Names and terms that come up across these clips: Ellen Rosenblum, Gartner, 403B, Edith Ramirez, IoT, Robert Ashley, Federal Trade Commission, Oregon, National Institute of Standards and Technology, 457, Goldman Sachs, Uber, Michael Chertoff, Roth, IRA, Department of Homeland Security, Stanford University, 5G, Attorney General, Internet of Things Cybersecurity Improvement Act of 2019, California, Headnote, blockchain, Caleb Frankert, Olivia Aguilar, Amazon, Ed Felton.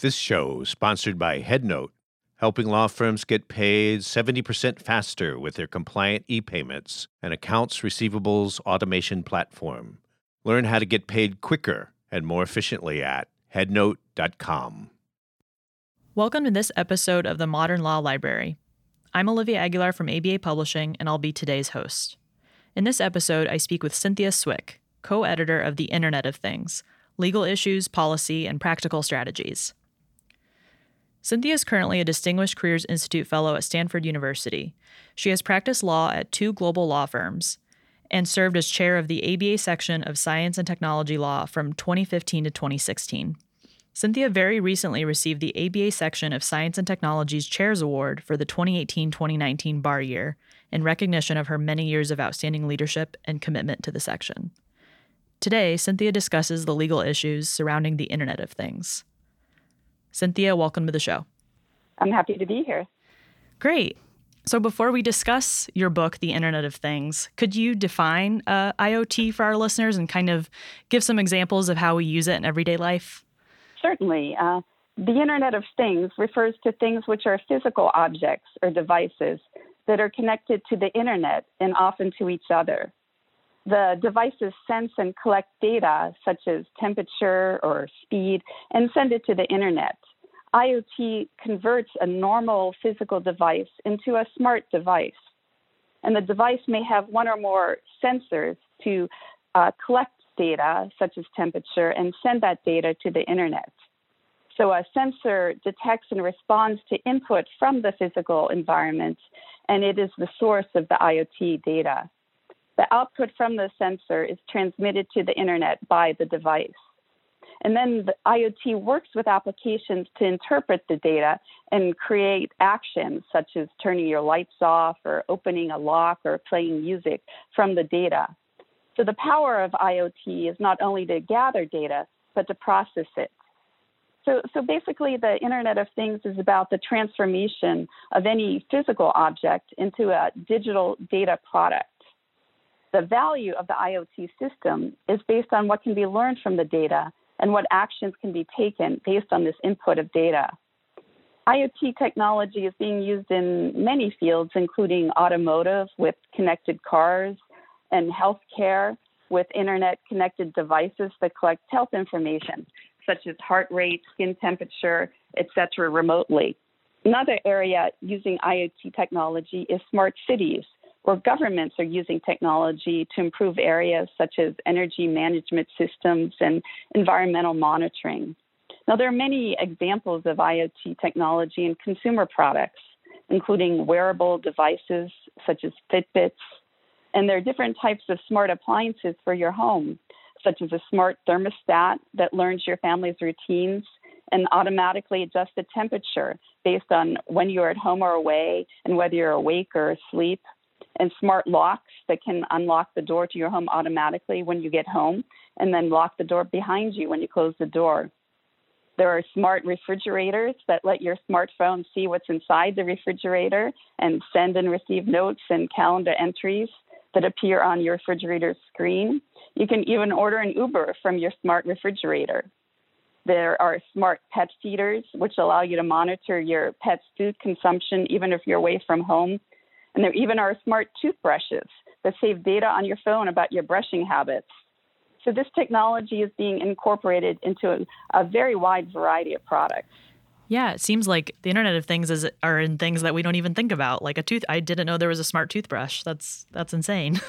This show is sponsored by Headnote, helping law firms get paid 70% faster with their compliant e-payments and accounts receivables automation platform. Learn how to get paid quicker and more efficiently at headnote.com. Welcome to this episode of the Modern Law Library. I'm Olivia Aguilar from ABA Publishing, and I'll be today's host. In this episode, I speak with Cynthia Swick, co-editor of The Internet of Things, Legal Issues, Policy, and Practical Strategies. Cynthia is currently a Distinguished Careers Institute Fellow at Stanford University. She has practiced law at two global law firms and served as chair of the ABA Section of Science and Technology Law from 2015 to 2016. Cynthia very recently received the ABA Section of Science and Technology's Chairs Award for the 2018-2019 bar year in recognition of her many years of outstanding leadership and commitment to the section. Today, Cynthia discusses the legal issues surrounding the Internet of Things. Cynthia, welcome to the show. I'm happy to be here. Great. So before we discuss your book, The Internet of Things, could you define IoT for our listeners and kind of give some examples of how we use it in everyday life? Certainly. The Internet of Things refers to things which are physical objects or devices that are connected to the Internet and often to each other. The devices sense and collect data, such as temperature or speed, and send it to the Internet. IoT converts a normal physical device into a smart device. And the device may have one or more sensors to collect data, such as temperature, and send that data to the Internet. So a sensor detects and responds to input from the physical environment, and it is the source of the IoT data. The output from the sensor is transmitted to the Internet by the device. And then the IoT works with applications to interpret the data and create actions such as turning your lights off or opening a lock or playing music from the data. So the power of IoT is not only to gather data, but to process it. So basically, the Internet of Things is about the transformation of any physical object into a digital data product. The value of the IoT system is based on what can be learned from the data and what actions can be taken based on this input of data. IoT technology is being used in many fields, including automotive with connected cars and healthcare with internet-connected devices that collect health information, such as heart rate, skin temperature, etc., remotely. Another area using IoT technology is smart cities, where governments are using technology to improve areas such as energy management systems and environmental monitoring. Now, there are many examples of IoT technology in consumer products, including wearable devices such as Fitbits. And there are different types of smart appliances for your home, such as a smart thermostat that learns your family's routines and automatically adjusts the temperature based on when you're at home or away and whether you're awake or asleep. And smart locks that can unlock the door to your home automatically when you get home and then lock the door behind you when you close the door. There are smart refrigerators that let your smartphone see what's inside the refrigerator and send and receive notes and calendar entries that appear on your refrigerator screen. You can even order an Uber from your smart refrigerator. There are smart pet feeders, which allow you to monitor your pet's food consumption even if you're away from home. And there even are smart toothbrushes that save data on your phone about your brushing habits. So this technology is being incorporated into a very wide variety of products. Yeah, it seems like the Internet of Things are in things that we don't even think about, like a tooth. I didn't know there was a smart toothbrush. That's insane.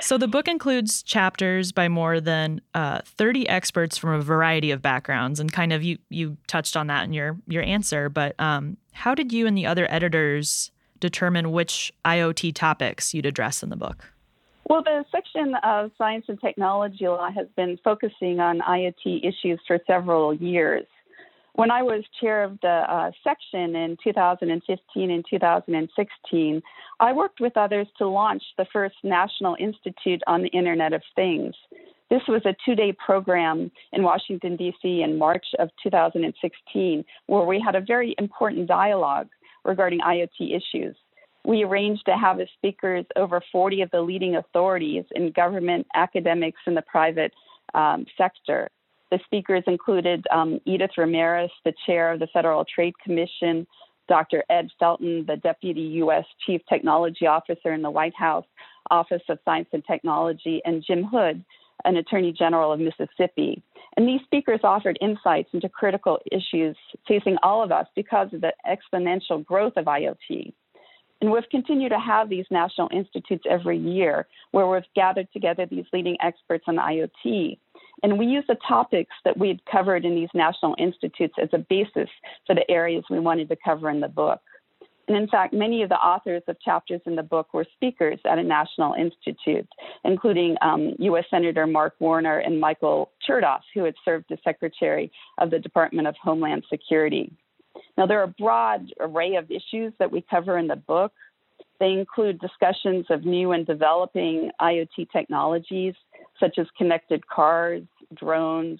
So the book includes chapters by more than 30 experts from a variety of backgrounds, and kind of you touched on that in your answer. But how did you and the other editors determine which IoT topics you'd address in the book? Well, the section of science and technology law has been focusing on IoT issues for several years. When I was chair of the section in 2015 and 2016, I worked with others to launch the first National Institute on the Internet of Things. This was a two-day program in Washington, D.C. in March of 2016, where we had a very important dialogue regarding IoT issues. We arranged to have as speakers over 40 of the leading authorities in government, academics, and the private sector. The speakers included Edith Ramirez, the chair of the Federal Trade Commission, Dr. Ed Felton, the Deputy U.S. Chief Technology Officer in the White House Office of Science and Technology, and Jim Hood, an Attorney General of Mississippi. And these speakers offered insights into critical issues facing all of us because of the exponential growth of IoT. And we've continued to have these national institutes every year where we've gathered together these leading experts on IoT. And we use the topics that we had covered in these national institutes as a basis for the areas we wanted to cover in the book. And in fact, many of the authors of chapters in the book were speakers at a national institute, including US Senator Mark Warner and Michael Chertoff, who had served as Secretary of the Department of Homeland Security. Now, there are a broad array of issues that we cover in the book. They include discussions of new and developing IoT technologies, such as connected cars, drones,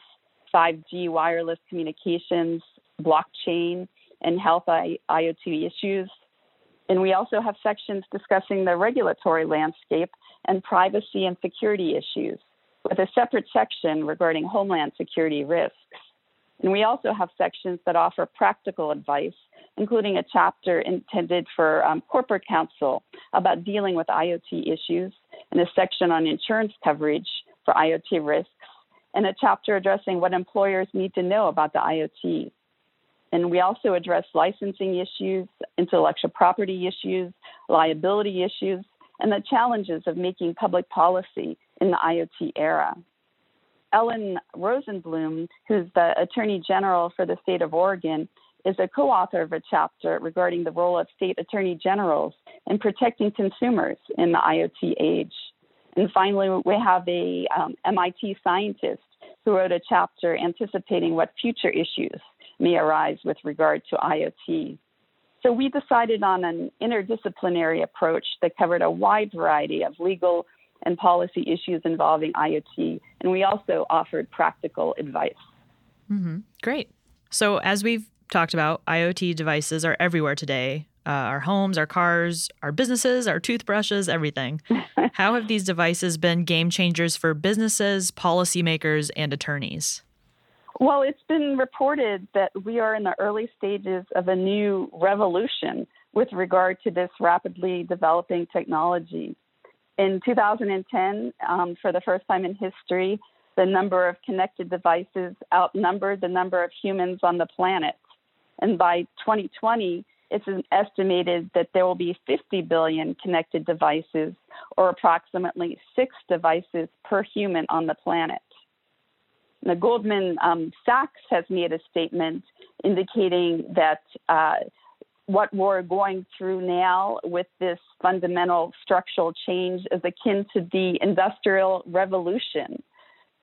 5G wireless communications, blockchain, and health IoT issues. And we also have sections discussing the regulatory landscape and privacy and security issues, with a separate section regarding homeland security risks. And we also have sections that offer practical advice, including a chapter intended for corporate counsel about dealing with IoT issues, and a section on insurance coverage for IoT risks, and a chapter addressing what employers need to know about the IoT. And we also address licensing issues, intellectual property issues, liability issues, and the challenges of making public policy in the IoT era. Ellen Rosenblum, who's the Attorney General for the state of Oregon, is a co-author of a chapter regarding the role of state attorney generals in protecting consumers in the IoT age. And finally, we have a MIT scientist who wrote a chapter anticipating what future issues may arise with regard to IoT. So we decided on an interdisciplinary approach that covered a wide variety of legal and policy issues involving IoT, and we also offered practical advice. Mm-hmm. Great. So as we've talked about, IoT devices are everywhere today. Our homes, our cars, our businesses, our toothbrushes, everything. How have these devices been game changers for businesses, policymakers, and attorneys? Well, it's been reported that we are in the early stages of a new revolution with regard to this rapidly developing technology. In 2010, for the first time in history, the number of connected devices outnumbered the number of humans on the planet. And by 2020, it's estimated that there will be 50 billion connected devices, or approximately 6 devices per human on the planet. Now, Goldman Sachs has made a statement indicating that what we're going through now with this fundamental structural change is akin to the Industrial Revolution.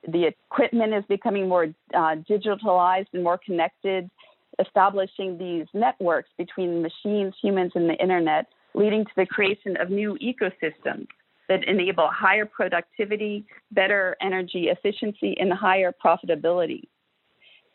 The equipment is becoming more digitalized and more connected, establishing these networks between machines, humans, and the internet, leading to the creation of new ecosystems that enable higher productivity, better energy efficiency, and higher profitability.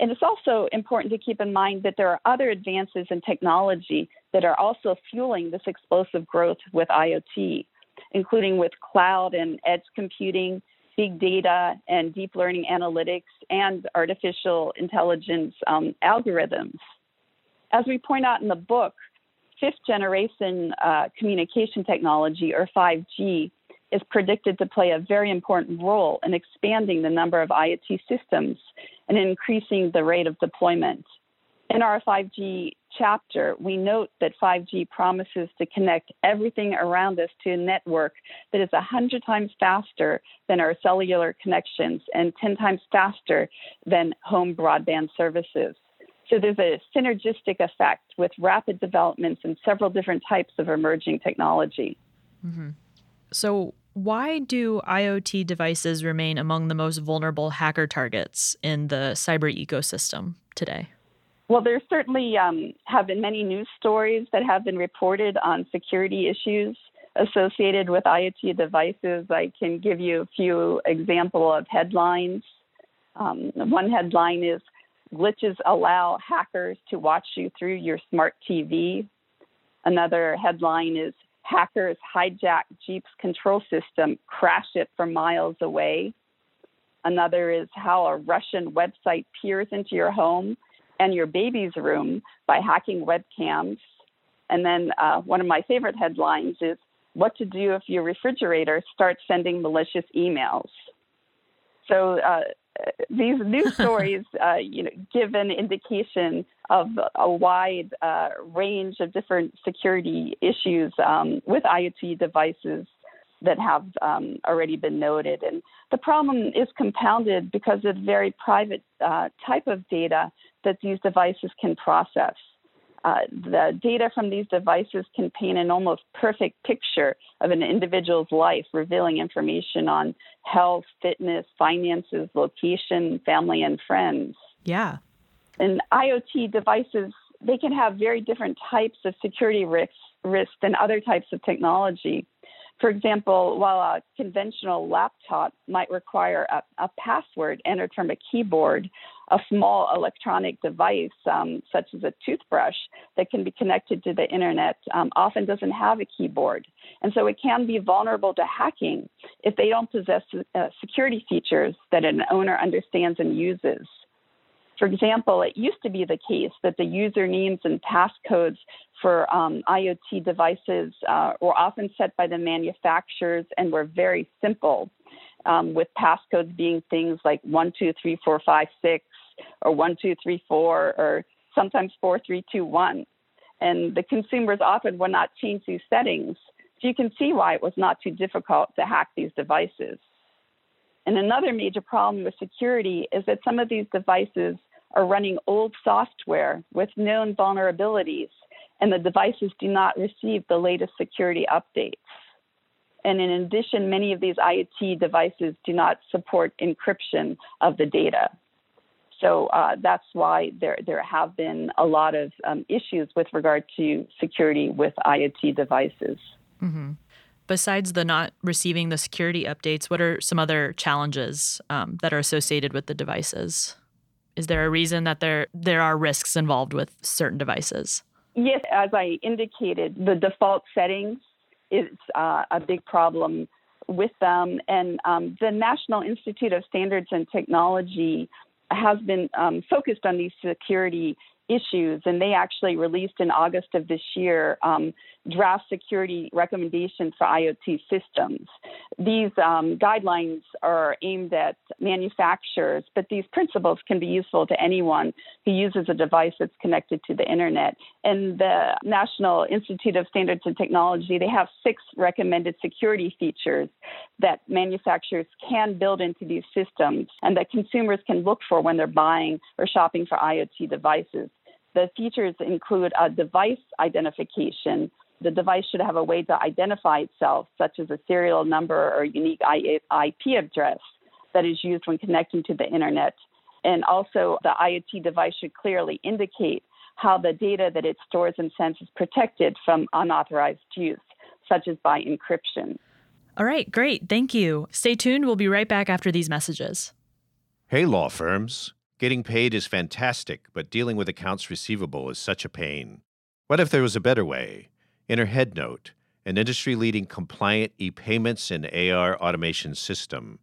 And it's also important to keep in mind that there are other advances in technology that are also fueling this explosive growth with IoT, including with cloud and edge computing, big data and deep learning analytics, and artificial intelligence algorithms. As we point out in the book, fifth-generation communication technology, or 5G, is predicted to play a very important role in expanding the number of IoT systems and increasing the rate of deployment. In our 5G chapter, we note that 5G promises to connect everything around us to a network that is 100 times faster than our cellular connections and 10 times faster than home broadband services. So there's a synergistic effect with rapid developments in several different types of emerging technology. Mm-hmm. So why do IoT devices remain among the most vulnerable hacker targets in the cyber ecosystem today? Well, there certainly have been many news stories that have been reported on security issues associated with IoT devices. I can give you a few examples of headlines. One headline is, "Glitches allow hackers to watch you through your smart TV." Another headline is, "Hackers hijack Jeep's control system, crash it from miles away." Another is how a Russian website peers into your home and your baby's room by hacking webcams. And then one of my favorite headlines is what to do if your refrigerator starts sending malicious emails. So these news stories give an indication of a wide range of different security issues with IoT devices that have already been noted. And the problem is compounded because of the very private type of data that these devices can process. The data from these devices can paint an almost perfect picture of an individual's life, revealing information on health, fitness, finances, location, family, and friends. Yeah. And IoT devices, they can have very different types of security risks than other types of technology. For example, while a conventional laptop might require a password entered from a keyboard, a small electronic device, such as a toothbrush that can be connected to the internet, often doesn't have a keyboard. And so it can be vulnerable to hacking if they don't possess security features that an owner understands and uses. For example, it used to be the case that the usernames and passcodes for IoT devices were often set by the manufacturers and were very simple, with passcodes being things like 123456 or 1234 or sometimes 4321. And the consumers often would not change these settings. So you can see why it was not too difficult to hack these devices. And another major problem with security is that some of these devices are running old software with known vulnerabilities, and the devices do not receive the latest security updates. And in addition, many of these IoT devices do not support encryption of the data. So that's why there have been a lot of issues with regard to security with IoT devices. Mm-hmm. Besides the not receiving the security updates, what are some other challenges that are associated with the devices? Is there a reason that there are risks involved with certain devices? Yes, as I indicated, the default settings is a big problem with them. And the National Institute of Standards and Technology has been focused on these security issues. And they actually released in August of this year draft security recommendations for IoT systems. These guidelines are aimed at manufacturers, but these principles can be useful to anyone who uses a device that's connected to the internet. And the National Institute of Standards and Technology, they have 6 recommended security features that manufacturers can build into these systems and that consumers can look for when they're buying or shopping for IoT devices. The features include a device identification. The device should have a way to identify itself, such as a serial number or unique IP address that is used when connecting to the internet. And also, the IoT device should clearly indicate how the data that it stores and sends is protected from unauthorized use, such as by encryption. All right, great. Thank you. Stay tuned. We'll be right back after these messages. Hey, law firms. Getting paid is fantastic, but dealing with accounts receivable is such a pain. What if there was a better way? Enter Headnote, an industry-leading compliant e-payments and AR automation system.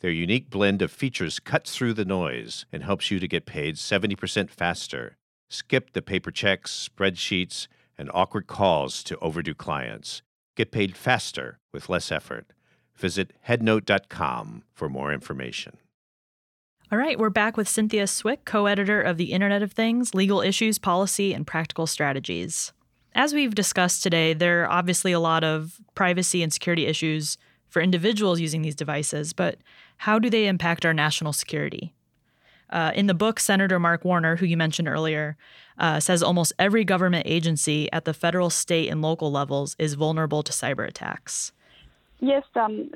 Their unique blend of features cuts through the noise and helps you to get paid 70% faster. Skip the paper checks, spreadsheets, and awkward calls to overdue clients. Get paid faster with less effort. Visit headnote.com for more information. All right, we're back with Cynthia Swick, co-editor of the Internet of Things, Legal Issues, Policy, and Practical Strategies. As we've discussed today, there are obviously a lot of privacy and security issues for individuals using these devices, but how do they impact our national security? In the book, Senator Mark Warner, who you mentioned earlier, says almost every government agency at the federal, state, and local levels is vulnerable to cyber attacks. Yes,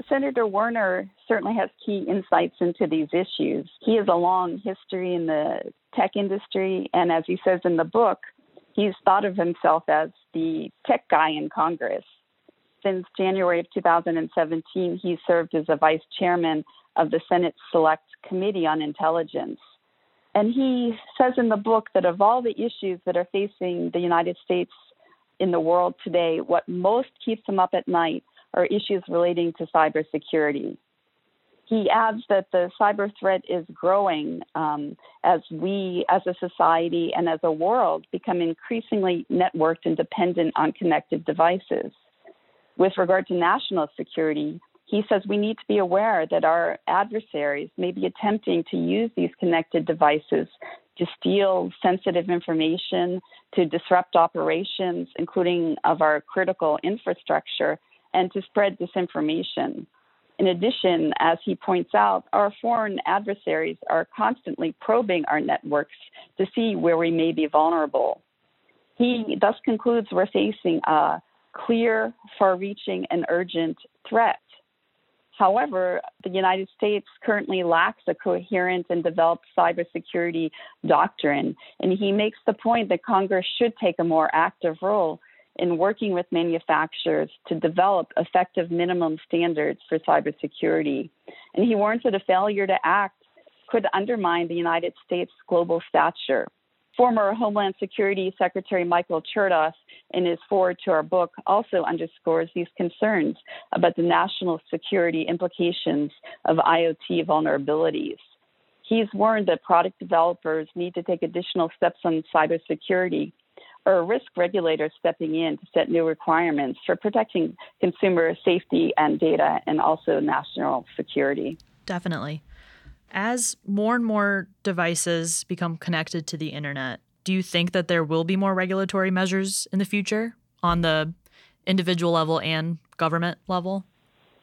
Senator Warner certainly has key insights into these issues. He has a long history in the tech industry, and as he says in the book, he's thought of himself as the tech guy in Congress. Since January of 2017, he served as a vice chairman of the Senate Select Committee on Intelligence. And he says in the book that of all the issues that are facing the United States in the world today, what most keeps him up at night are issues relating to cybersecurity. He adds that the cyber threat is growing as we, as a society and as a world, become increasingly networked and dependent on connected devices. With regard to national security, he says we need to be aware that our adversaries may be attempting to use these connected devices to steal sensitive information, to disrupt operations, including of our critical infrastructure, and to spread disinformation. In addition, as he points out, our foreign adversaries are constantly probing our networks to see where we may be vulnerable. He thus concludes we're facing a clear, far-reaching, and urgent threat. However, the United States currently lacks a coherent and developed cybersecurity doctrine, and he makes the point that Congress should take a more active role in working with manufacturers to develop effective minimum standards for cybersecurity. And he warns that a failure to act could undermine the United States' global stature. Former Homeland Security Secretary Michael Chertoff, in his foreword to our book, also underscores these concerns about the national security implications of IoT vulnerabilities. He's warned that product developers need to take additional steps on cybersecurity, or risk regulators stepping in to set new requirements for protecting consumer safety and data, and also national security. Definitely. As more and more devices become connected to the internet, do you think that there will be more regulatory measures in the future on the individual level and government level?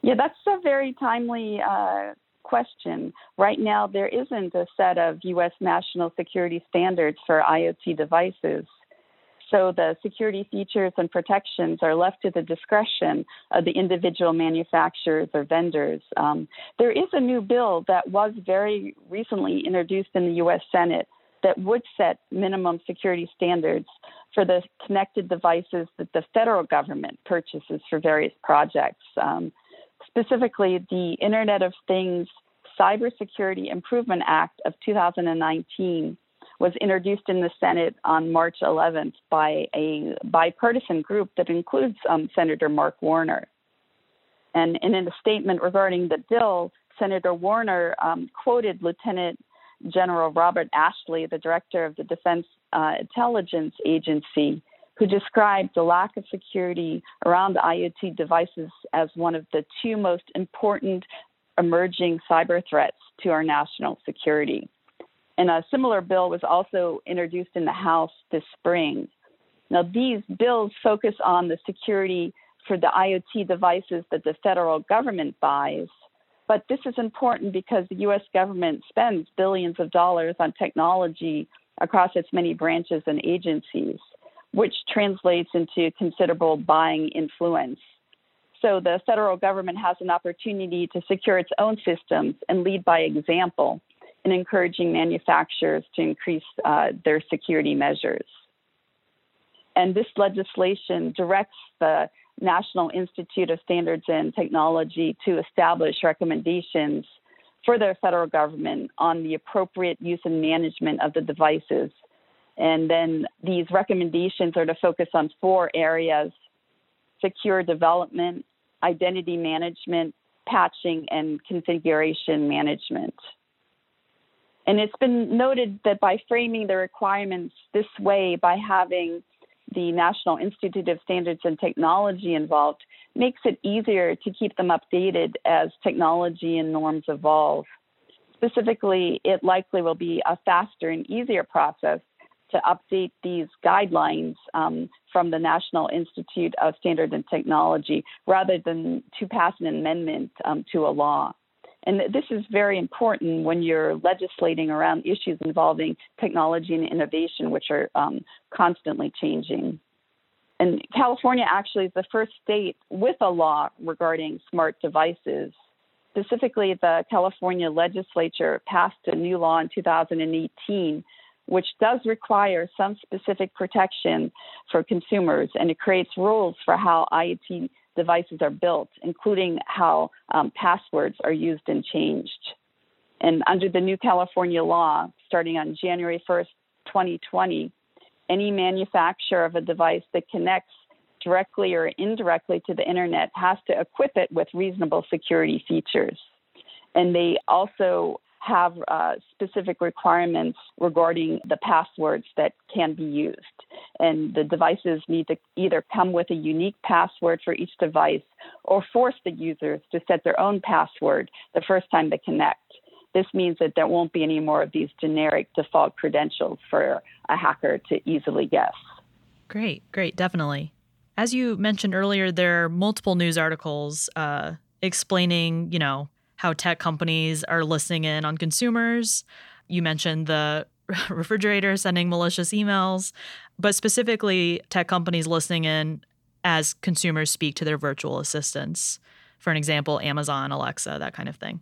Yeah, that's a very timely question. Right now, there isn't a set of U.S. national security standards for IoT devices. So the security features and protections are left to the discretion of the individual manufacturers or vendors. There is a new bill that was very recently introduced in the U.S. Senate that would set minimum security standards for the connected devices that the federal government purchases for various projects. Specifically, the Internet of Things Cybersecurity Improvement Act of 2019 was introduced in the Senate on March 11th by a bipartisan group that includes Senator Mark Warner. And in a statement regarding the bill, Senator Warner quoted Lieutenant General Robert Ashley, the director of the Defense Intelligence Agency, who described the lack of security around IoT devices as one of the two most important emerging cyber threats to our national security. And a similar bill was also introduced in the House this spring. Now, these bills focus on the security for the IoT devices that the federal government buys. But this is important because the U.S. government spends billions of dollars on technology across its many branches and agencies, which translates into considerable buying influence. So the federal government has an opportunity to secure its own systems and lead by example, and encouraging manufacturers to increase their security measures. And this legislation directs the National Institute of Standards and Technology to establish recommendations for the federal government on the appropriate use and management of the devices. And then these recommendations are to focus on four areas: secure development, identity management, patching, and configuration management. And it's been noted that by framing the requirements this way, by having the National Institute of Standards and Technology involved, makes it easier to keep them updated as technology and norms evolve. Specifically, it likely will be a faster and easier process to update these guidelines from the National Institute of Standards and Technology rather than to pass an amendment to a law. And this is very important when you're legislating around issues involving technology and innovation, which are constantly changing. And California actually is the first state with a law regarding smart devices. Specifically, the California legislature passed a new law in 2018, which does require some specific protection for consumers, and it creates rules for how IoT devices are built, including how passwords are used and changed. And under the new California law, starting on January 1st, 2020, any manufacturer of a device that connects directly or indirectly to the internet has to equip it with reasonable security features. And they also have specific requirements regarding the passwords that can be used. And the devices need to either come with a unique password for each device or force the users to set their own password the first time they connect. This means that there won't be any more of these generic default credentials for a hacker to easily guess. Great, definitely. As you mentioned earlier, there are multiple news articles explaining, how tech companies are listening in on consumers. You mentioned the refrigerator sending malicious emails, but specifically tech companies listening in as consumers speak to their virtual assistants. For an example, Amazon, Alexa, that kind of thing.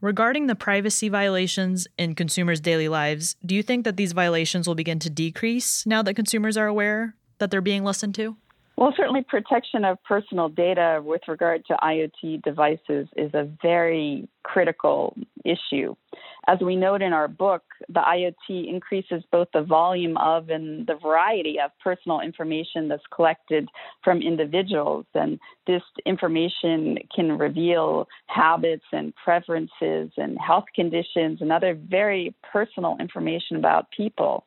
Regarding the privacy violations in consumers' daily lives, do you think that these violations will begin to decrease now that consumers are aware that they're being listened to? Well, certainly protection of personal data with regard to IoT devices is a very critical issue. As we note in our book, the IoT increases both the volume of and the variety of personal information that's collected from individuals. And this information can reveal habits and preferences and health conditions and other very personal information about people.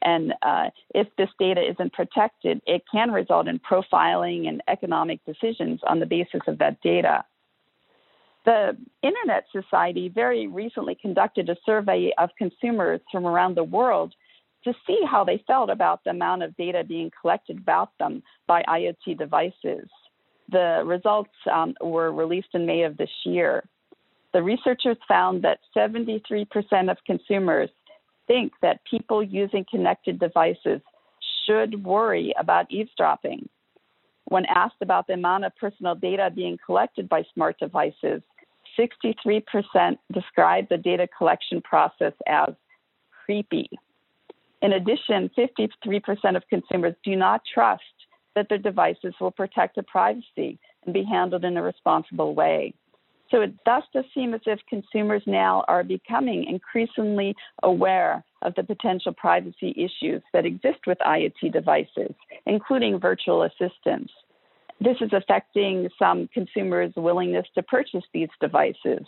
And if this data isn't protected, it can result in profiling and economic decisions on the basis of that data. The Internet Society very recently conducted a survey of consumers from around the world to see how they felt about the amount of data being collected about them by IoT devices. The results were released in May of this year. The researchers found that 73% of consumers think that people using connected devices should worry about eavesdropping. When asked about the amount of personal data being collected by smart devices, 63% described the data collection process as creepy. In addition, 53% of consumers do not trust that their devices will protect their privacy and be handled in a responsible way. So it does seem as if consumers now are becoming increasingly aware of the potential privacy issues that exist with IoT devices, including virtual assistants. This is affecting some consumers' willingness to purchase these devices.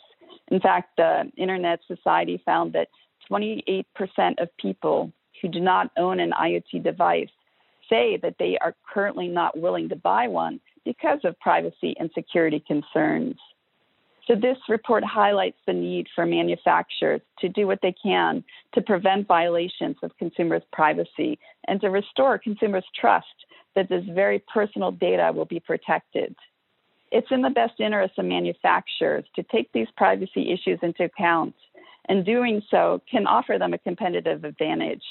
In fact, the Internet Society found that 28% of people who do not own an IoT device say that they are currently not willing to buy one because of privacy and security concerns. So this report highlights the need for manufacturers to do what they can to prevent violations of consumers' privacy and to restore consumers' trust that this very personal data will be protected. It's in the best interest of manufacturers to take these privacy issues into account, and doing so can offer them a competitive advantage.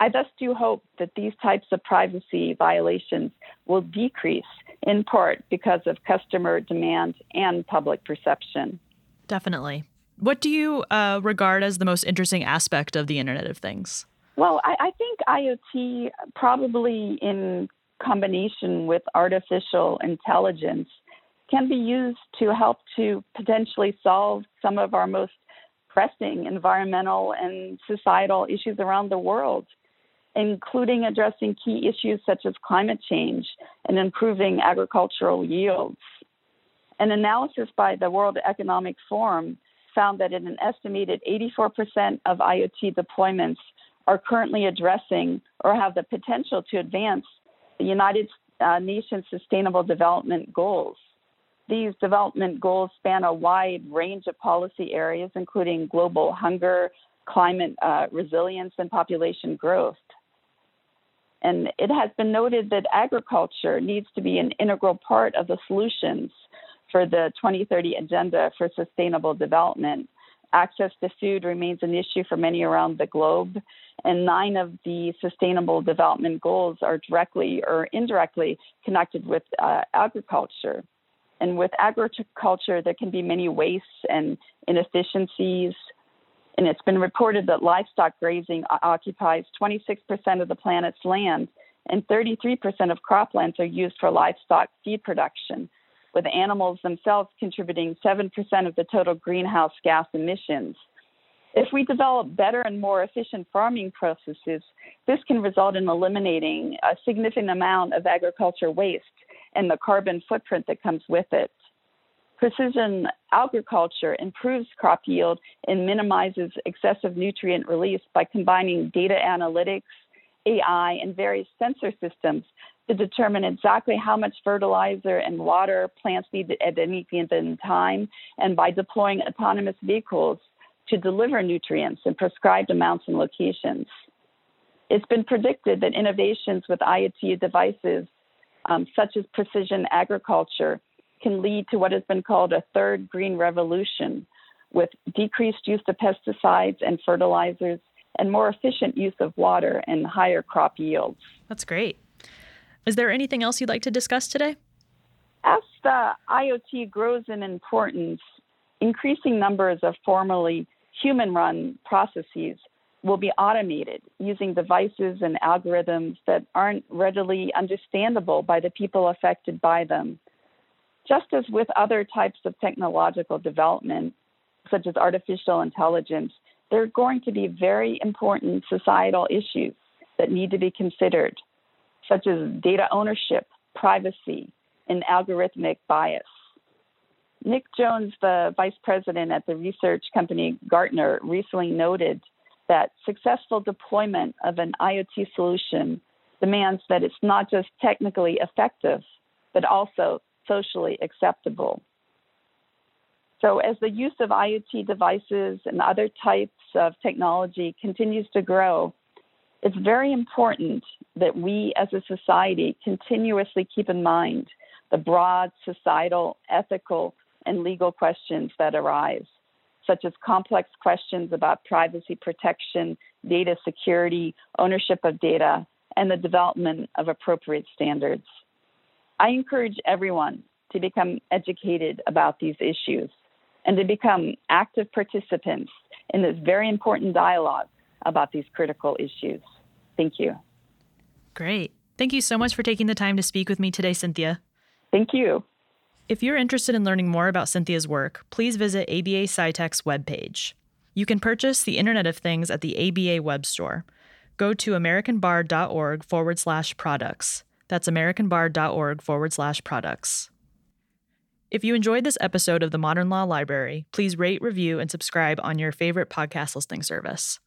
I thus do hope that these types of privacy violations will decrease, in part because of customer demand and public perception. Definitely. What do you regard as the most interesting aspect of the Internet of Things? Well, I think IoT, probably in combination with artificial intelligence, can be used to help to potentially solve some of our most pressing environmental and societal issues around the world, including addressing key issues such as climate change and improving agricultural yields. An analysis by the World Economic Forum found that an estimated 84% of IoT deployments are currently addressing or have the potential to advance the United Nations Sustainable Development Goals. These development goals span a wide range of policy areas, including global hunger, climate resilience, and population growth. And it has been noted that agriculture needs to be an integral part of the solutions for the 2030 Agenda for Sustainable Development. Access to food remains an issue for many around the globe, and 9 of the Sustainable Development Goals are directly or indirectly connected with agriculture. And with agriculture, there can be many wastes and inefficiencies. And it's been reported that livestock grazing occupies 26% of the planet's land, and 33% of croplands are used for livestock feed production, with animals themselves contributing 7% of the total greenhouse gas emissions. If we develop better and more efficient farming processes, this can result in eliminating a significant amount of agriculture waste and the carbon footprint that comes with it. Precision agriculture improves crop yield and minimizes excessive nutrient release by combining data analytics, AI, and various sensor systems to determine exactly how much fertilizer and water plants need at any given time, and by deploying autonomous vehicles to deliver nutrients in prescribed amounts and locations. It's been predicted that innovations with IoT devices, such as precision agriculture, can lead to what has been called a third green revolution, with decreased use of pesticides and fertilizers and more efficient use of water and higher crop yields. That's great. Is there anything else you'd like to discuss today? As the IoT grows in importance, increasing numbers of formerly human-run processes will be automated using devices and algorithms that aren't readily understandable by the people affected by them. Just as with other types of technological development, such as artificial intelligence, there are going to be very important societal issues that need to be considered, such as data ownership, privacy, and algorithmic bias. Nick Jones, the vice president at the research company Gartner, recently noted that successful deployment of an IoT solution demands that it's not just technically effective, but also socially acceptable. So as the use of IoT devices and other types of technology continues to grow, it's very important that we as a society continuously keep in mind the broad societal, ethical, and legal questions that arise, such as complex questions about privacy protection, data security, ownership of data, and the development of appropriate standards. I encourage everyone to become educated about these issues and to become active participants in this very important dialogue about these critical issues. Thank you. Great. Thank you so much for taking the time to speak with me today, Cynthia. Thank you. If you're interested in learning more about Cynthia's work, please visit ABA SciTech's webpage. You can purchase the Internet of Things at the ABA web store. Go to AmericanBar.org/products. That's AmericanBar.org/products. If you enjoyed this episode of the Modern Law Library, please rate, review, and subscribe on your favorite podcast listening service.